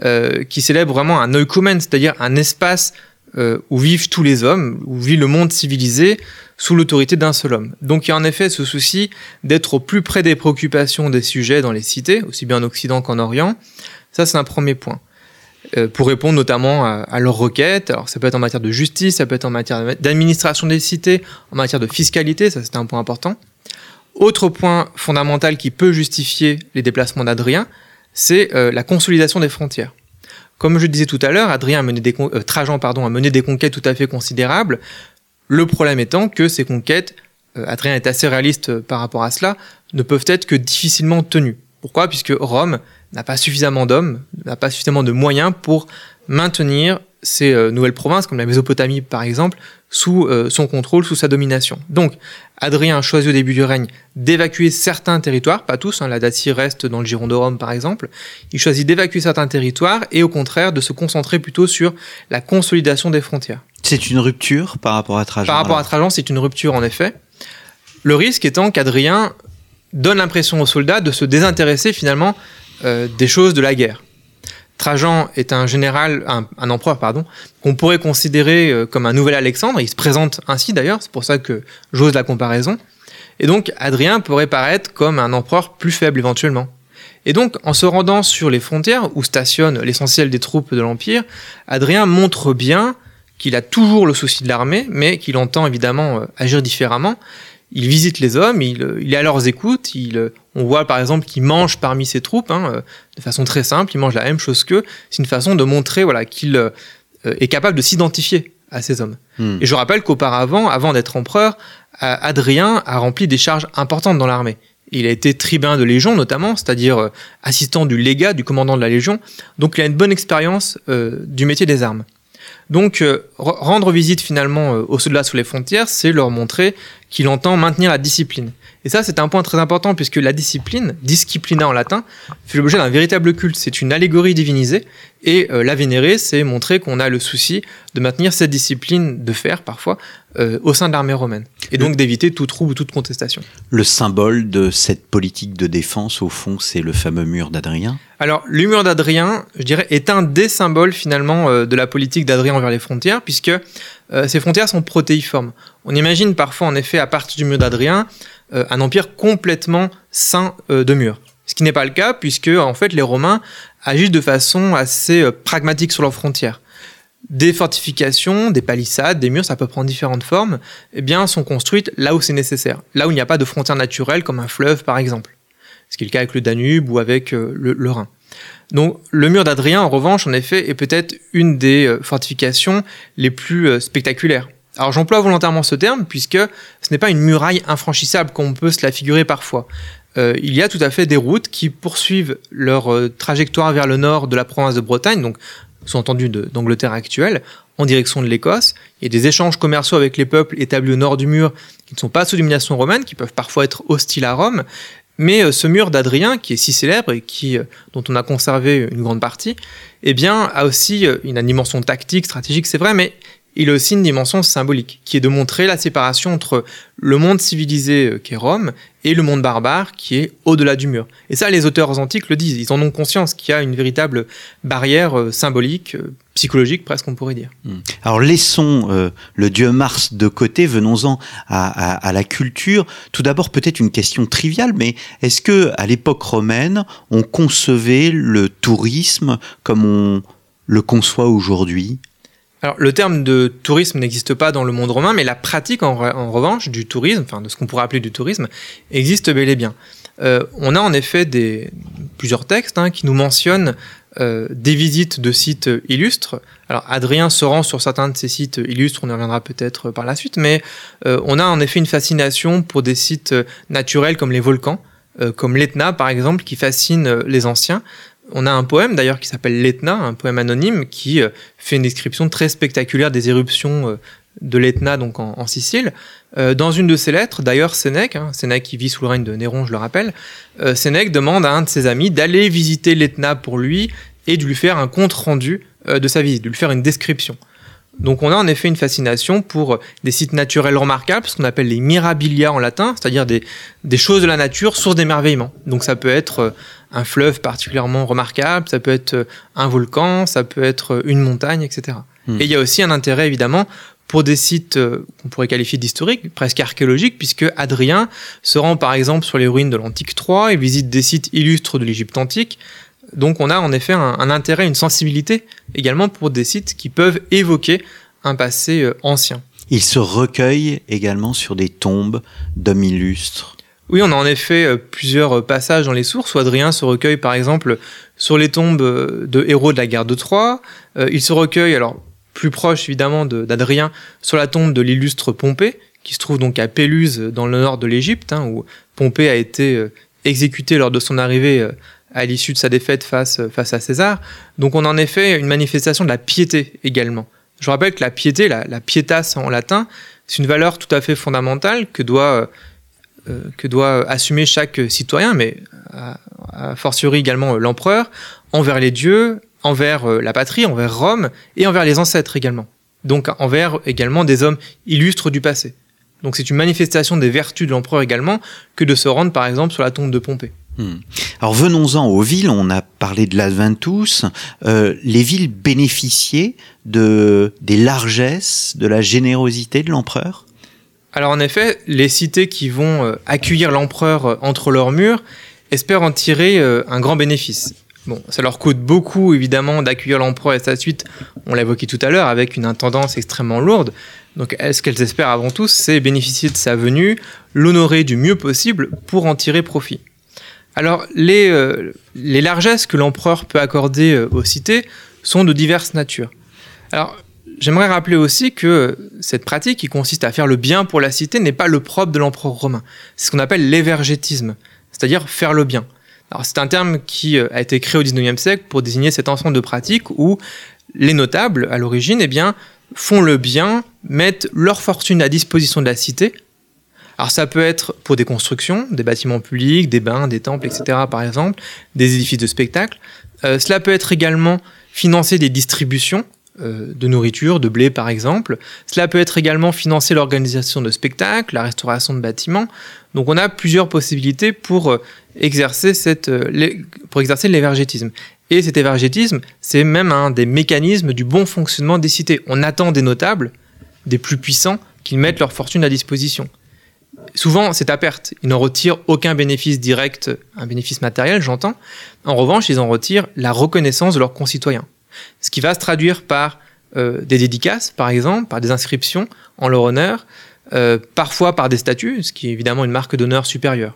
euh, qui célèbrent vraiment un oikoumène, c'est-à-dire un espace euh, où vivent tous les hommes, où vit le monde civilisé sous l'autorité d'un seul homme. Donc il y a en effet ce souci d'être au plus près des préoccupations des sujets dans les cités, aussi bien en Occident qu'en Orient. Ça, c'est un premier point. Euh, pour répondre notamment à, à leurs requêtes. Alors ça peut être en matière de justice, ça peut être en matière d'administration des cités, en matière de fiscalité, ça c'est un point important. Autre point fondamental qui peut justifier les déplacements d'Hadrien, c'est euh, la consolidation des frontières. Comme je le disais tout à l'heure, Hadrien a mené des con- euh, Trajan pardon, a mené des conquêtes tout à fait considérables. Le problème étant que ces conquêtes, euh, Hadrien est assez réaliste euh, par rapport à cela, ne peuvent être que difficilement tenues. Pourquoi ? Puisque Rome n'a pas suffisamment d'hommes, n'a pas suffisamment de moyens pour maintenir ces euh, nouvelles provinces, comme la Mésopotamie par exemple, sous euh, son contrôle, sous sa domination. Donc, Hadrien choisit au début du règne d'évacuer certains territoires, pas tous, hein, la Dacie reste dans le giron de Rome par exemple. Il choisit d'évacuer certains territoires et au contraire de se concentrer plutôt sur la consolidation des frontières. C'est une rupture par rapport à Trajan ? Par rapport à Trajan, c'est une rupture en effet. Le risque étant qu'Hadrien donne l'impression aux soldats de se désintéresser finalement euh, des choses de la guerre. Trajan est un général, un, un empereur, pardon, qu'on pourrait considérer euh, comme un nouvel Alexandre. Il se présente ainsi d'ailleurs, c'est pour ça que j'ose la comparaison. Et donc Hadrien pourrait paraître comme un empereur plus faible éventuellement. Et donc en se rendant sur les frontières où stationne l'essentiel des troupes de l'Empire, Hadrien montre bien qu'il a toujours le souci de l'armée, mais qu'il entend évidemment euh, agir différemment. Il visite les hommes, il, il est à leurs écoutes, il, on voit par exemple qu'il mange parmi ses troupes, hein, de façon très simple, il mange la même chose qu'eux, c'est une façon de montrer voilà, qu'il euh, est capable de s'identifier à ces hommes. Mmh. Et je rappelle qu'auparavant, avant d'être empereur, Hadrien a rempli des charges importantes dans l'armée. Il a été tribun de légion notamment, c'est-à-dire euh, assistant du légat, du commandant de la légion, donc il a une bonne expérience euh, du métier des armes. Donc, euh, rendre visite finalement euh, aux soldats sous les frontières, c'est leur montrer qu'il entend maintenir la discipline. Et ça, c'est un point très important puisque la discipline, disciplina en latin, fait l'objet d'un véritable culte. C'est une allégorie divinisée et euh, la vénérer, c'est montrer qu'on a le souci de maintenir cette discipline de fer, parfois, euh, au sein de l'armée romaine. Et donc d'éviter tout trouble ou toute contestation. Le symbole de cette politique de défense, au fond, c'est le fameux mur d'Hadrien. Alors, le mur d'Hadrien, je dirais, est un des symboles finalement euh, de la politique d'Hadrien envers les frontières, puisque euh, ces frontières sont protéiformes. On imagine parfois, en effet, à partir du mur d'Hadrien, euh, un empire complètement sain euh, de murs. Ce qui n'est pas le cas, puisque en fait, les Romains agissent de façon assez euh, pragmatique sur leurs frontières. Des fortifications, des palissades, des murs, ça peut prendre différentes formes, eh bien, sont construites là où c'est nécessaire, là où il n'y a pas de frontières naturelles, comme un fleuve, par exemple. Ce qui est le cas avec le Danube ou avec euh, le, le Rhin. Donc, le mur d'Hadrien, en revanche, en effet, est peut-être une des euh, fortifications les plus euh, spectaculaires. Alors, j'emploie volontairement ce terme, puisque ce n'est pas une muraille infranchissable comme on peut se la figurer parfois. Euh, il y a tout à fait des routes qui poursuivent leur euh, trajectoire vers le nord de la province de Bretagne, donc sous-entendu de, d'Angleterre actuelle, en direction de l'Écosse. Il y a des échanges commerciaux avec les peuples établis au nord du mur qui ne sont pas sous domination romaine, qui peuvent parfois être hostiles à Rome. Mais ce mur d'Hadrien, qui est si célèbre et qui, dont on a conservé une grande partie, eh bien, a aussi une dimension tactique, stratégique, c'est vrai, mais il a aussi une dimension symbolique, qui est de montrer la séparation entre le monde civilisé, qui est Rome, et le monde barbare, qui est au-delà du mur. Et ça, les auteurs antiques le disent, ils en ont conscience qu'il y a une véritable barrière symbolique, psychologique presque, on pourrait dire. Alors laissons euh, le dieu Mars de côté, venons-en à, à, à la culture. Tout d'abord, peut-être une question triviale, mais est-ce qu'à l'époque romaine, on concevait le tourisme comme on le conçoit aujourd'hui ? Alors, le terme de tourisme n'existe pas dans le monde romain, mais la pratique, en, re- en revanche, du tourisme, enfin de ce qu'on pourrait appeler du tourisme, existe bel et bien. Euh, on a en effet des, plusieurs textes hein, qui nous mentionnent euh, des visites de sites illustres. Alors, Hadrien se rend sur certains de ces sites illustres, on y reviendra peut-être par la suite, mais euh, on a en effet une fascination pour des sites naturels comme les volcans, euh, comme l'Étna par exemple, qui fascine les anciens. On a un poème d'ailleurs qui s'appelle l'Étna, un poème anonyme qui euh, fait une description très spectaculaire des éruptions euh, de l'Étna donc en, en Sicile. Euh, dans une de ses lettres, d'ailleurs Sénèque, hein, Sénèque qui vit sous le règne de Néron, je le rappelle, euh, Sénèque demande à un de ses amis d'aller visiter l'Étna pour lui et de lui faire un compte rendu euh, de sa visite, de lui faire une description. Donc on a en effet une fascination pour des sites naturels remarquables, ce qu'on appelle les mirabilia en latin, c'est-à-dire des, des choses de la nature, source d'émerveillement. Donc ça peut être un fleuve particulièrement remarquable, ça peut être un volcan, ça peut être une montagne, et cetera. Mmh. Et il y a aussi un intérêt, évidemment, pour des sites euh, qu'on pourrait qualifier d'historiques, presque archéologiques, puisque Hadrien se rend, par exemple, sur les ruines de l'antique Troie et visite des sites illustres de l'Égypte antique. Donc on a en effet un, un intérêt, une sensibilité également pour des sites qui peuvent évoquer un passé euh, ancien. Il se recueille également sur des tombes d'hommes illustres. Oui, on a en effet plusieurs passages dans les sources. Hadrien se recueille par exemple sur les tombes de héros de la guerre de Troie. Euh, il se recueille, alors plus proche évidemment de, d'Hadrien, sur la tombe de l'illustre Pompée, qui se trouve donc à Péluse dans le nord de l'Égypte, hein, où Pompée a été euh, exécuté lors de son arrivée euh, à l'issue de sa défaite face, euh, face à César. Donc on a en effet une manifestation de la piété également. Je rappelle que la piété, la, la pietas en latin, c'est une valeur tout à fait fondamentale que doit, euh, que doit assumer chaque citoyen, mais à, à fortiori également euh, l'empereur, envers les dieux, envers euh, la patrie, envers Rome et envers les ancêtres également. Donc envers également des hommes illustres du passé. Donc c'est une manifestation des vertus de l'empereur également que de se rendre par exemple sur la tombe de Pompée. Hum. Alors venons-en aux villes, on a parlé de l'Adventus, euh, les villes bénéficiaient de, des largesses, de la générosité de l'empereur? Alors en effet, les cités qui vont accueillir l'empereur entre leurs murs espèrent en tirer un grand bénéfice. Bon, ça leur coûte beaucoup évidemment d'accueillir l'empereur et sa suite, on l'a évoqué tout à l'heure, avec une intendance extrêmement lourde. Donc ce qu'elles espèrent avant tout, c'est bénéficier de sa venue, l'honorer du mieux possible pour en tirer profit. Alors, les, euh, les largesses que l'empereur peut accorder euh, aux cités sont de diverses natures. Alors, j'aimerais rappeler aussi que euh, cette pratique qui consiste à faire le bien pour la cité n'est pas le propre de l'empereur romain. C'est ce qu'on appelle l'évergétisme, c'est-à-dire faire le bien. Alors, c'est un terme qui euh, a été créé au dix-neuvième siècle pour désigner cet ensemble de pratiques où les notables, à l'origine, eh bien, font le bien, mettent leur fortune à disposition de la cité. Alors ça peut être pour des constructions, des bâtiments publics, des bains, des temples, et cetera par exemple, des édifices de spectacle. Euh, cela peut être également financer des distributions euh, de nourriture, de blé par exemple. Cela peut être également financer l'organisation de spectacles, la restauration de bâtiments. Donc on a plusieurs possibilités pour euh, exercer cette, euh, les, pour exercer l'évergétisme. Et cet évergétisme, c'est même un des mécanismes du bon fonctionnement des cités. On attend des notables, des plus puissants, qu'ils mettent leur fortune à disposition. Souvent, c'est à perte. Ils n'en retirent aucun bénéfice direct, un bénéfice matériel, j'entends. En revanche, ils en retirent la reconnaissance de leurs concitoyens. Ce qui va se traduire par euh, des dédicaces, par exemple, par des inscriptions en leur honneur, euh, parfois par des statues, ce qui est évidemment une marque d'honneur supérieure.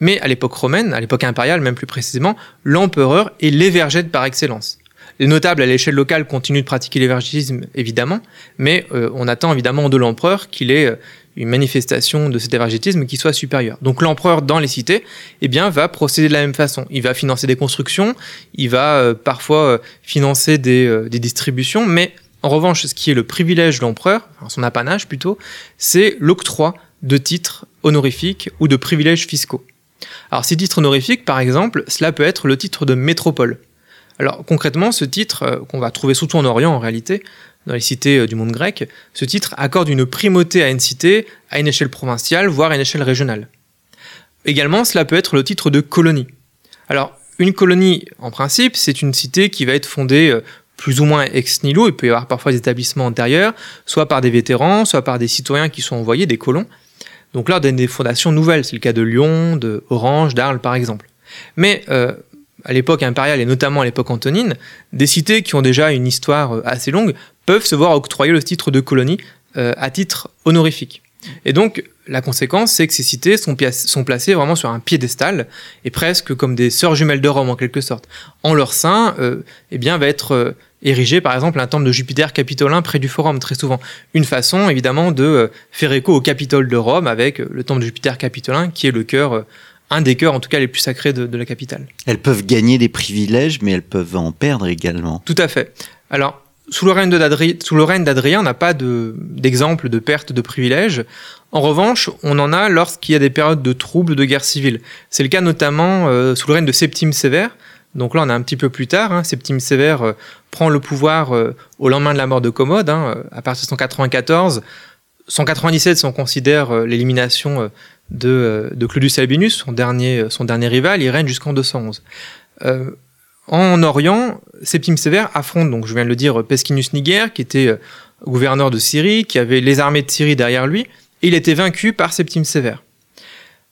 Mais à l'époque romaine, à l'époque impériale même plus précisément, l'empereur est l'évergète par excellence. Les notables à l'échelle locale continuent de pratiquer l'évergétisme, évidemment, mais euh, on attend évidemment de l'empereur qu'il ait euh, une manifestation de cet évergétisme qui soit supérieure. Donc l'empereur dans les cités, eh bien, va procéder de la même façon. Il va financer des constructions, il va euh, parfois euh, financer des, euh, des distributions, mais en revanche, ce qui est le privilège de l'empereur, enfin, son apanage plutôt, c'est l'octroi de titres honorifiques ou de privilèges fiscaux. Alors ces titres honorifiques, par exemple, cela peut être le titre de métropole. Alors concrètement, ce titre, euh, qu'on va trouver surtout en Orient en réalité, dans les cités euh, du monde grec, ce titre accorde une primauté à une cité, à une échelle provinciale, voire à une échelle régionale. Également, cela peut être le titre de colonie. Alors une colonie, en principe, c'est une cité qui va être fondée euh, plus ou moins ex nihilo, il peut y avoir parfois des établissements antérieurs, soit par des vétérans, soit par des citoyens qui sont envoyés, des colons. Donc là, on a des fondations nouvelles, c'est le cas de Lyon, de Orange, d'Arles par exemple. Mais... Euh, à l'époque impériale et notamment à l'époque antonine, des cités qui ont déjà une histoire assez longue peuvent se voir octroyer le titre de colonie euh, à titre honorifique. Et donc, la conséquence, c'est que ces cités sont, pi- sont placées vraiment sur un piédestal et presque comme des sœurs jumelles de Rome en quelque sorte. En leur sein, euh, eh bien, va être euh, érigé par exemple un temple de Jupiter capitolin près du Forum très souvent. Une façon évidemment de euh, faire écho au Capitole de Rome avec euh, le temple de Jupiter capitolin qui est le cœur... Euh, un des cœurs en tout cas les plus sacrés de, de la capitale. Elles peuvent gagner des privilèges, mais elles peuvent en perdre également. Tout à fait. Alors, sous le règne, de d'Adri- sous le règne d'Adrien, on n'a pas de, d'exemple de perte de privilèges. En revanche, on en a lorsqu'il y a des périodes de troubles, de guerre civile. C'est le cas notamment euh, sous le règne de Septime-Sévère. Donc là, on a un petit peu plus tard. Hein. Septime-Sévère euh, prend le pouvoir euh, au lendemain de la mort de Commode, hein, à partir de cent quatre-vingt-quatorze. cent quatre-vingt-dix-sept, si on considère euh, l'élimination... Euh, De, de Claudius Albinus, son dernier, son dernier rival, il règne jusqu'en deux cent onze. Euh, En Orient, Septime-Sévère affronte, donc je viens de le dire, Pescinus Niger, qui était gouverneur de Syrie, qui avait les armées de Syrie derrière lui, et il était vaincu par Septime-Sévère.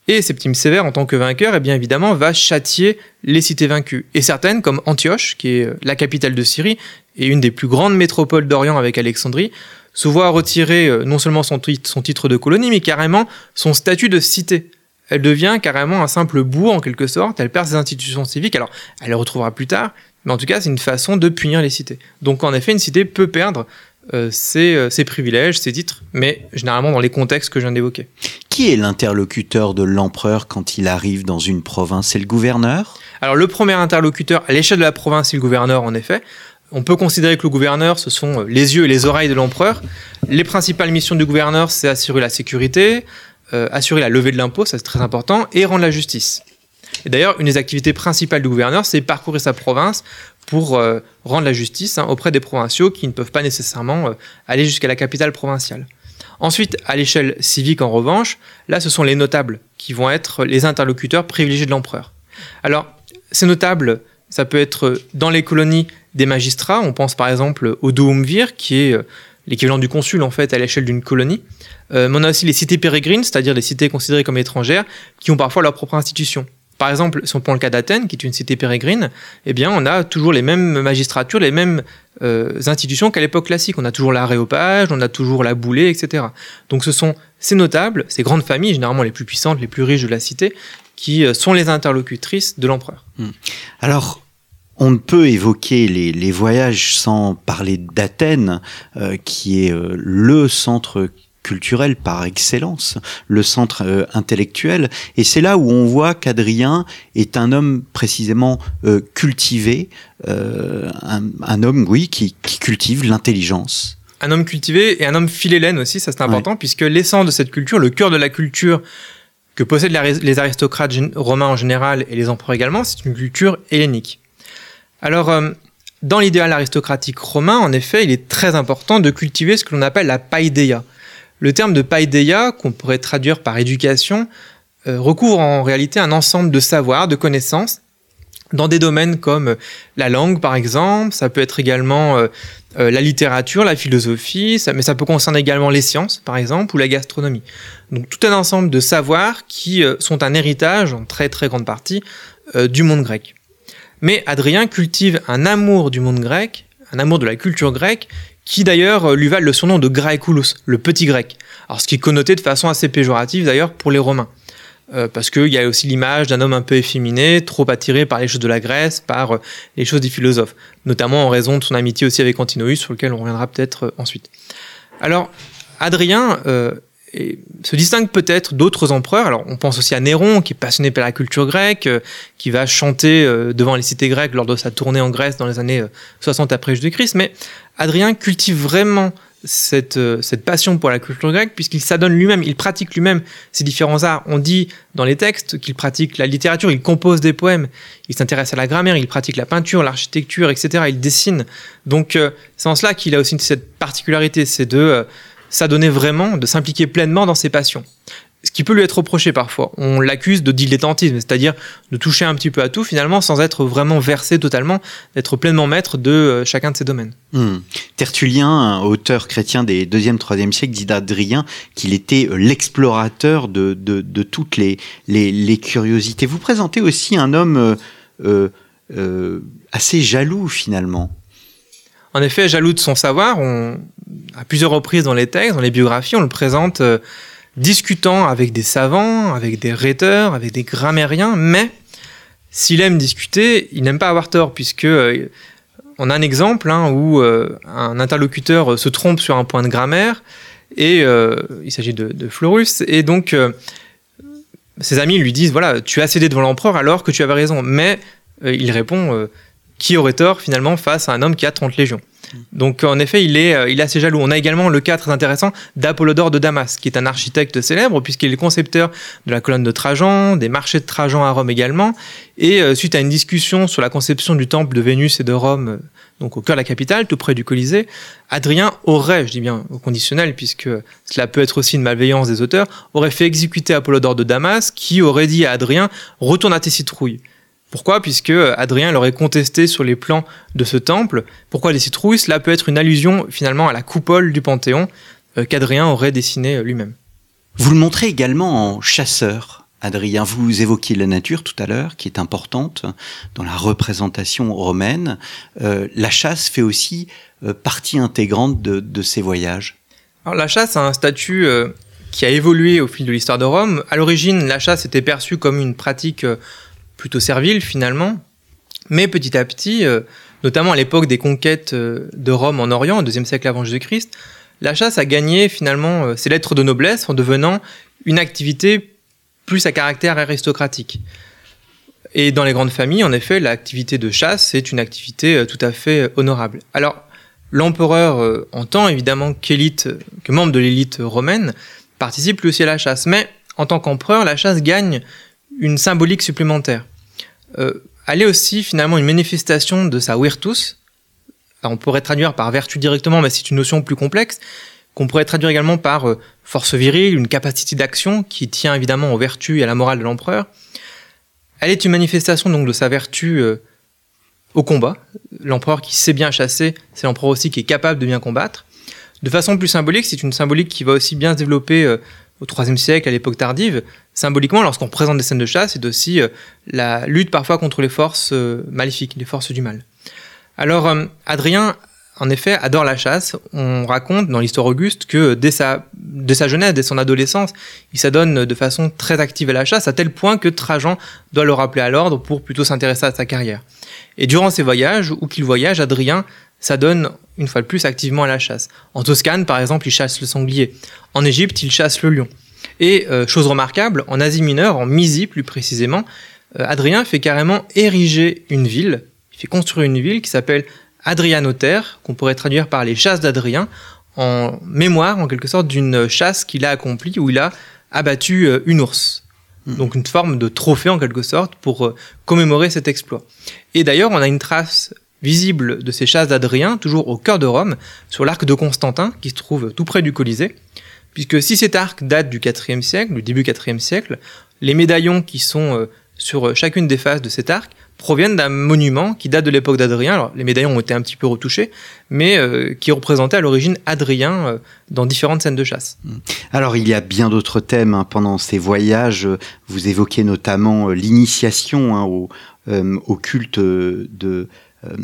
Et Septime-Sévère, en tant que vainqueur, eh bien évidemment, va châtier les cités vaincues. Et certaines, comme Antioche, qui est la capitale de Syrie, et une des plus grandes métropoles d'Orient avec Alexandrie, se voit retirer non seulement son titre, son titre de colonie, mais carrément son statut de cité. Elle devient carrément un simple bourg, en quelque sorte. Elle perd ses institutions civiques. Alors, elle les retrouvera plus tard, mais en tout cas, c'est une façon de punir les cités. Donc, en effet, une cité peut perdre euh, ses, euh, ses privilèges, ses titres, mais généralement dans les contextes que je viens d'évoquer. Qui est l'interlocuteur de l'empereur quand il arrive dans une province ? C'est le gouverneur ? Alors, le premier interlocuteur, à l'échelle de la province, c'est le gouverneur, en effet. On peut considérer que le gouverneur, ce sont les yeux et les oreilles de l'empereur. Les principales missions du gouverneur, c'est assurer la sécurité, Euh, assurer la levée de l'impôt, ça c'est très important, et rendre la justice. Et d'ailleurs, une des activités principales du gouverneur, c'est parcourir sa province pour euh, rendre la justice hein, auprès des provinciaux qui ne peuvent pas nécessairement euh, aller jusqu'à la capitale provinciale. Ensuite, à l'échelle civique, en revanche, là, ce sont les notables qui vont être les interlocuteurs privilégiés de l'empereur. Alors, ces notables, ça peut être dans les colonies des magistrats. On pense par exemple au Doumvir, qui est euh, l'équivalent du consul, en fait, à l'échelle d'une colonie. Euh, mais on a aussi les cités pérégrines, c'est-à-dire les cités considérées comme étrangères, qui ont parfois leur propre institution. Par exemple, si on prend le cas d'Athènes, qui est une cité pérégrine, eh bien, on a toujours les mêmes magistratures, les mêmes euh, institutions qu'à l'époque classique. On a toujours l'aréopage, on a toujours la boulée, et cetera. Donc, ce sont ces notables, ces grandes familles, généralement les plus puissantes, les plus riches de la cité, qui euh, sont les interlocutrices de l'empereur. Alors, on ne peut évoquer les, les voyages sans parler d'Athènes, euh, qui est euh, le centre culturel par excellence, le centre euh, intellectuel. Et c'est là où on voit qu'Hadrien est un homme précisément euh, cultivé, euh, un, un homme, oui, qui, qui cultive l'intelligence. Un homme cultivé et un homme philhellène aussi, ça c'est important, ouais. Puisque l'essence de cette culture, le cœur de la culture que possèdent la, les aristocrates romains en général et les empereurs également, c'est une culture hellénique. Alors, euh, dans l'idéal aristocratique romain, en effet, il est très important de cultiver ce que l'on appelle la paideia. Le terme de paideia, qu'on pourrait traduire par éducation, euh, recouvre en réalité un ensemble de savoirs, de connaissances, dans des domaines comme la langue, par exemple, ça peut être également euh, euh, la littérature, la philosophie, ça, mais ça peut concerner également les sciences, par exemple, ou la gastronomie. Donc, tout un ensemble de savoirs qui euh, sont un héritage, en très très grande partie, euh, du monde grec. Mais Hadrien cultive un amour du monde grec, un amour de la culture grecque, qui d'ailleurs lui valent le surnom de Graeculus, le petit grec. Alors ce qui est connoté de façon assez péjorative d'ailleurs pour les Romains. Euh, parce qu'il y a aussi l'image d'un homme un peu efféminé, trop attiré par les choses de la Grèce, par euh, les choses des philosophes. Notamment en raison de son amitié aussi avec Antinoüs, sur lequel on reviendra peut-être euh, ensuite. Alors Hadrien euh, et se distingue peut-être d'autres empereurs. Alors, on pense aussi à Néron, qui est passionné par la culture grecque, euh, qui va chanter euh, devant les cités grecques lors de sa tournée en Grèce dans les années euh, soixante après Jésus-Christ. Mais Hadrien cultive vraiment cette, euh, cette passion pour la culture grecque, puisqu'il s'adonne lui-même, il pratique lui-même ces différents arts. On dit dans les textes qu'il pratique la littérature, il compose des poèmes, il s'intéresse à la grammaire, il pratique la peinture, l'architecture, et cetera. Il dessine. Donc, euh, c'est en cela qu'il a aussi cette particularité, c'est de... Euh, s'adonner vraiment, de s'impliquer pleinement dans ses passions. Ce qui peut lui être reproché parfois. On l'accuse de dilettantisme, c'est-à-dire de toucher un petit peu à tout finalement sans être vraiment versé totalement, d'être pleinement maître de euh, chacun de ses domaines. Mmh. Tertullien, auteur chrétien des deuxième troisième siècle, dit d'Hadrien qu'il était l'explorateur de, de, de toutes les, les, les curiosités. Vous présentez aussi un homme euh, euh, euh, assez jaloux finalement. En effet, jaloux de son savoir, on, à plusieurs reprises dans les textes, dans les biographies, on le présente euh, discutant avec des savants, avec des rhéteurs, avec des grammairiens, mais s'il aime discuter, il n'aime pas avoir tort, puisque euh, on a un exemple hein, où euh, un interlocuteur se trompe sur un point de grammaire, et euh, il s'agit de, de Florus, et donc euh, ses amis lui disent « Voilà, tu as cédé devant l'empereur alors que tu avais raison », mais euh, il répond euh, qui aurait tort finalement face à un homme qui a trente légions. Donc en effet, il est, il est assez jaloux. On a également le cas très intéressant d'Apollodore de Damas, qui est un architecte célèbre, puisqu'il est concepteur de la colonne de Trajan, des marchés de Trajan à Rome également. Et euh, suite à une discussion sur la conception du temple de Vénus et de Rome, donc au cœur de la capitale, tout près du Colisée, Hadrien aurait, je dis bien au conditionnel, puisque cela peut être aussi une malveillance des auteurs, aurait fait exécuter Apollodore de Damas, qui aurait dit à Hadrien « Retourne à tes citrouilles ». Pourquoi ? Puisque Hadrien l'aurait contesté sur les plans de ce temple. Pourquoi les citrouilles ? Cela peut être une allusion finalement à la coupole du Panthéon euh, qu'Hadrien aurait dessinée lui-même. Vous le montrez également en chasseur, Hadrien. Vous évoquiez la nature tout à l'heure, qui est importante dans la représentation romaine. Euh, la chasse fait aussi euh, partie intégrante de, de ces voyages. Alors, la chasse a un statut euh, qui a évolué au fil de l'histoire de Rome. À l'origine, la chasse était perçue comme une pratique euh, plutôt servile finalement, mais petit à petit, euh, notamment à l'époque des conquêtes euh, de Rome en Orient, au deuxième siècle avant Jésus-Christ, la chasse a gagné finalement euh, ses lettres de noblesse en devenant une activité plus à caractère aristocratique. Et dans les grandes familles, en effet, l'activité de chasse est une activité euh, tout à fait euh, honorable. Alors, l'empereur euh, entend évidemment qu'élite, que membre de l'élite romaine participe lui aussi à la chasse, mais en tant qu'empereur, la chasse gagne une symbolique supplémentaire. Euh, elle est aussi finalement une manifestation de sa virtus. Alors, on pourrait traduire par vertu directement, mais c'est une notion plus complexe, qu'on pourrait traduire également par euh, force virile, une capacité d'action qui tient évidemment aux vertus et à la morale de l'empereur. Elle est une manifestation donc de sa vertu euh, au combat. L'empereur qui sait bien chasser, c'est l'empereur aussi qui est capable de bien combattre. De façon plus symbolique, c'est une symbolique qui va aussi bien se développer euh, au troisième siècle, à l'époque tardive. Symboliquement, lorsqu'on présente des scènes de chasse, c'est aussi euh, la lutte parfois contre les forces euh, maléfiques, les forces du mal. Alors, euh, Hadrien, en effet, adore la chasse. On raconte dans l'histoire Auguste que dès sa, dès sa jeunesse, dès son adolescence, il s'adonne de façon très active à la chasse, à tel point que Trajan doit le rappeler à l'ordre pour plutôt s'intéresser à sa carrière. Et durant ses voyages, où qu'il voyage, Hadrien s'adonne une fois de plus activement à la chasse. En Toscane, par exemple, il chasse le sanglier. En Égypte, il chasse le lion. Et, euh, chose remarquable, en Asie mineure, en Mysie plus précisément, euh, Hadrien fait carrément ériger une ville, il fait construire une ville qui s'appelle Hadrianothère, qu'on pourrait traduire par les chasses d'Hadrien, en mémoire, en quelque sorte, d'une chasse qu'il a accomplie, où il a abattu euh, une ours. Donc une forme de trophée, en quelque sorte, pour euh, commémorer cet exploit. Et d'ailleurs, on a une trace visible de ces chasses d'Hadrien, toujours au cœur de Rome, sur l'arc de Constantin, qui se trouve tout près du Colisée, puisque si cet arc date du quatrième siècle, du début quatrième siècle, les médaillons qui sont sur chacune des faces de cet arc proviennent d'un monument qui date de l'époque d'Hadrien. Alors, les médaillons ont été un petit peu retouchés, mais euh, qui représentaient à l'origine Hadrien euh, dans différentes scènes de chasse. Alors, il y a bien d'autres thèmes hein, pendant ces voyages. Vous évoquez notamment euh, l'initiation hein, au, euh, au culte euh, de... Euh,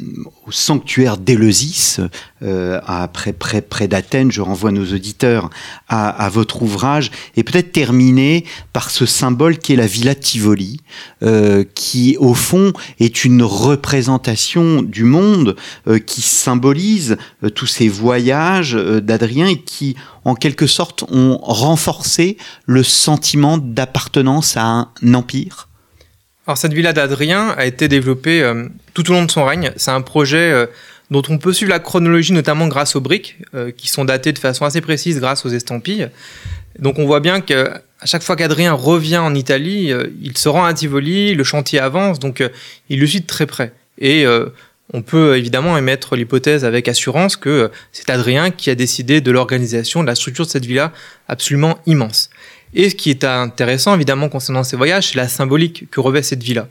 au sanctuaire d'Éleusis, euh, après, près, près d'Athènes. Je renvoie nos auditeurs à, à votre ouvrage, et peut-être terminer par ce symbole qui est la Villa Tivoli, euh, qui au fond est une représentation du monde, euh, qui symbolise euh, tous ces voyages euh, d'Hadrien et qui en quelque sorte ont renforcé le sentiment d'appartenance à un empire. Alors, cette villa d'Hadrien a été développée euh, tout au long de son règne. C'est un projet euh, dont on peut suivre la chronologie, notamment grâce aux briques, euh, qui sont datées de façon assez précise grâce aux estampilles. Donc, on voit bien qu'à chaque fois qu'Hadrien revient en Italie, euh, il se rend à Tivoli, le chantier avance, donc euh, il le suit de très près. Et euh, on peut évidemment émettre l'hypothèse avec assurance que euh, c'est Hadrien qui a décidé de l'organisation, de la structure de cette villa absolument immense. Et ce qui est intéressant, évidemment, concernant ces voyages, c'est la symbolique que revêt cette villa.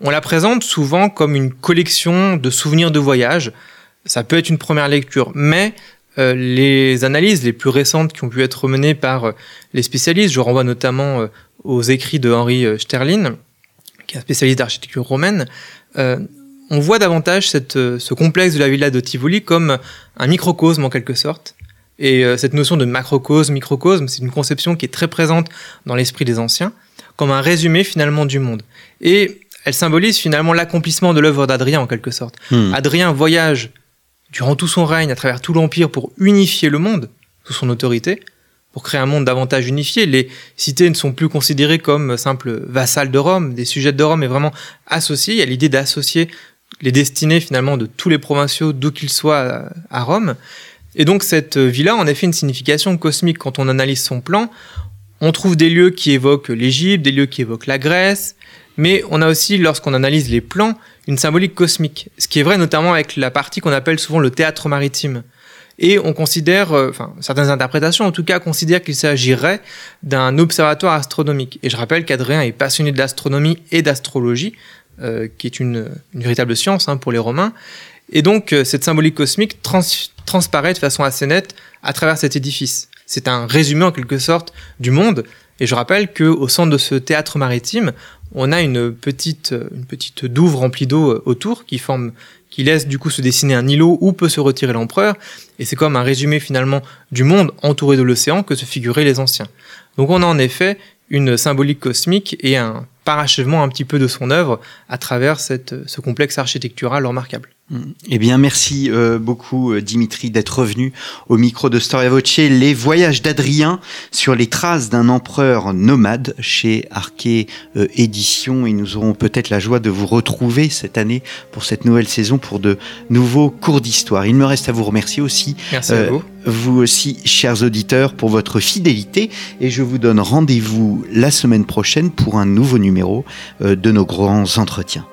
On la présente souvent comme une collection de souvenirs de voyage. Ça peut être une première lecture, mais euh, les analyses les plus récentes qui ont pu être menées par euh, les spécialistes, je renvoie notamment euh, aux écrits de Henri euh, Sterlin, qui est un spécialiste d'architecture romaine, euh, on voit davantage cette, euh, ce complexe de la villa de Tivoli comme un microcosme, en quelque sorte. Et euh, cette notion de macrocosme, microcosme, c'est une conception qui est très présente dans l'esprit des anciens, comme un résumé finalement du monde. Et elle symbolise finalement l'accomplissement de l'œuvre d'Hadrien en quelque sorte. Mmh. Hadrien voyage durant tout son règne à travers tout l'Empire pour unifier le monde sous son autorité, pour créer un monde davantage unifié. Les cités ne sont plus considérées comme simples vassales de Rome, des sujets de Rome, mais vraiment associées. Il y a l'idée d'associer les destinées finalement de tous les provinciaux, d'où qu'ils soient, à Rome. Et donc cette villa a en effet une signification cosmique. Quand on analyse son plan, on trouve des lieux qui évoquent l'Égypte, des lieux qui évoquent la Grèce, mais on a aussi, lorsqu'on analyse les plans, une symbolique cosmique, ce qui est vrai notamment avec la partie qu'on appelle souvent le théâtre maritime. Et on considère, euh, enfin certaines interprétations en tout cas, considèrent qu'il s'agirait d'un observatoire astronomique. Et je rappelle qu'Hadrien est passionné de l'astronomie et d'astrologie, euh, qui est une, une véritable science hein, pour les Romains. Et donc, euh, cette symbolique cosmique trans- transparaît de façon assez nette à travers cet édifice. C'est un résumé, en quelque sorte, du monde. Et je rappelle qu'au centre de ce théâtre maritime, on a une petite, une petite douve remplie d'eau autour qui forme, qui laisse du coup se dessiner un îlot où peut se retirer l'empereur. Et c'est comme un résumé finalement du monde entouré de l'océan que se figuraient les anciens. Donc on a en effet une symbolique cosmique et un parachèvement un petit peu de son œuvre à travers cette, ce complexe architectural remarquable. Eh bien, merci euh, beaucoup, Dimitri, d'être revenu au micro de Storia Voce. Les voyages d'Hadrien sur les traces d'un empereur nomade chez Arkhé euh, Édition. Et nous aurons peut-être la joie de vous retrouver cette année pour cette nouvelle saison pour de nouveaux cours d'histoire. Il me reste à vous remercier aussi. Merci euh, à vous. Vous aussi, chers auditeurs, pour votre fidélité. Et je vous donne rendez-vous la semaine prochaine pour un nouveau numéro euh, de nos grands entretiens.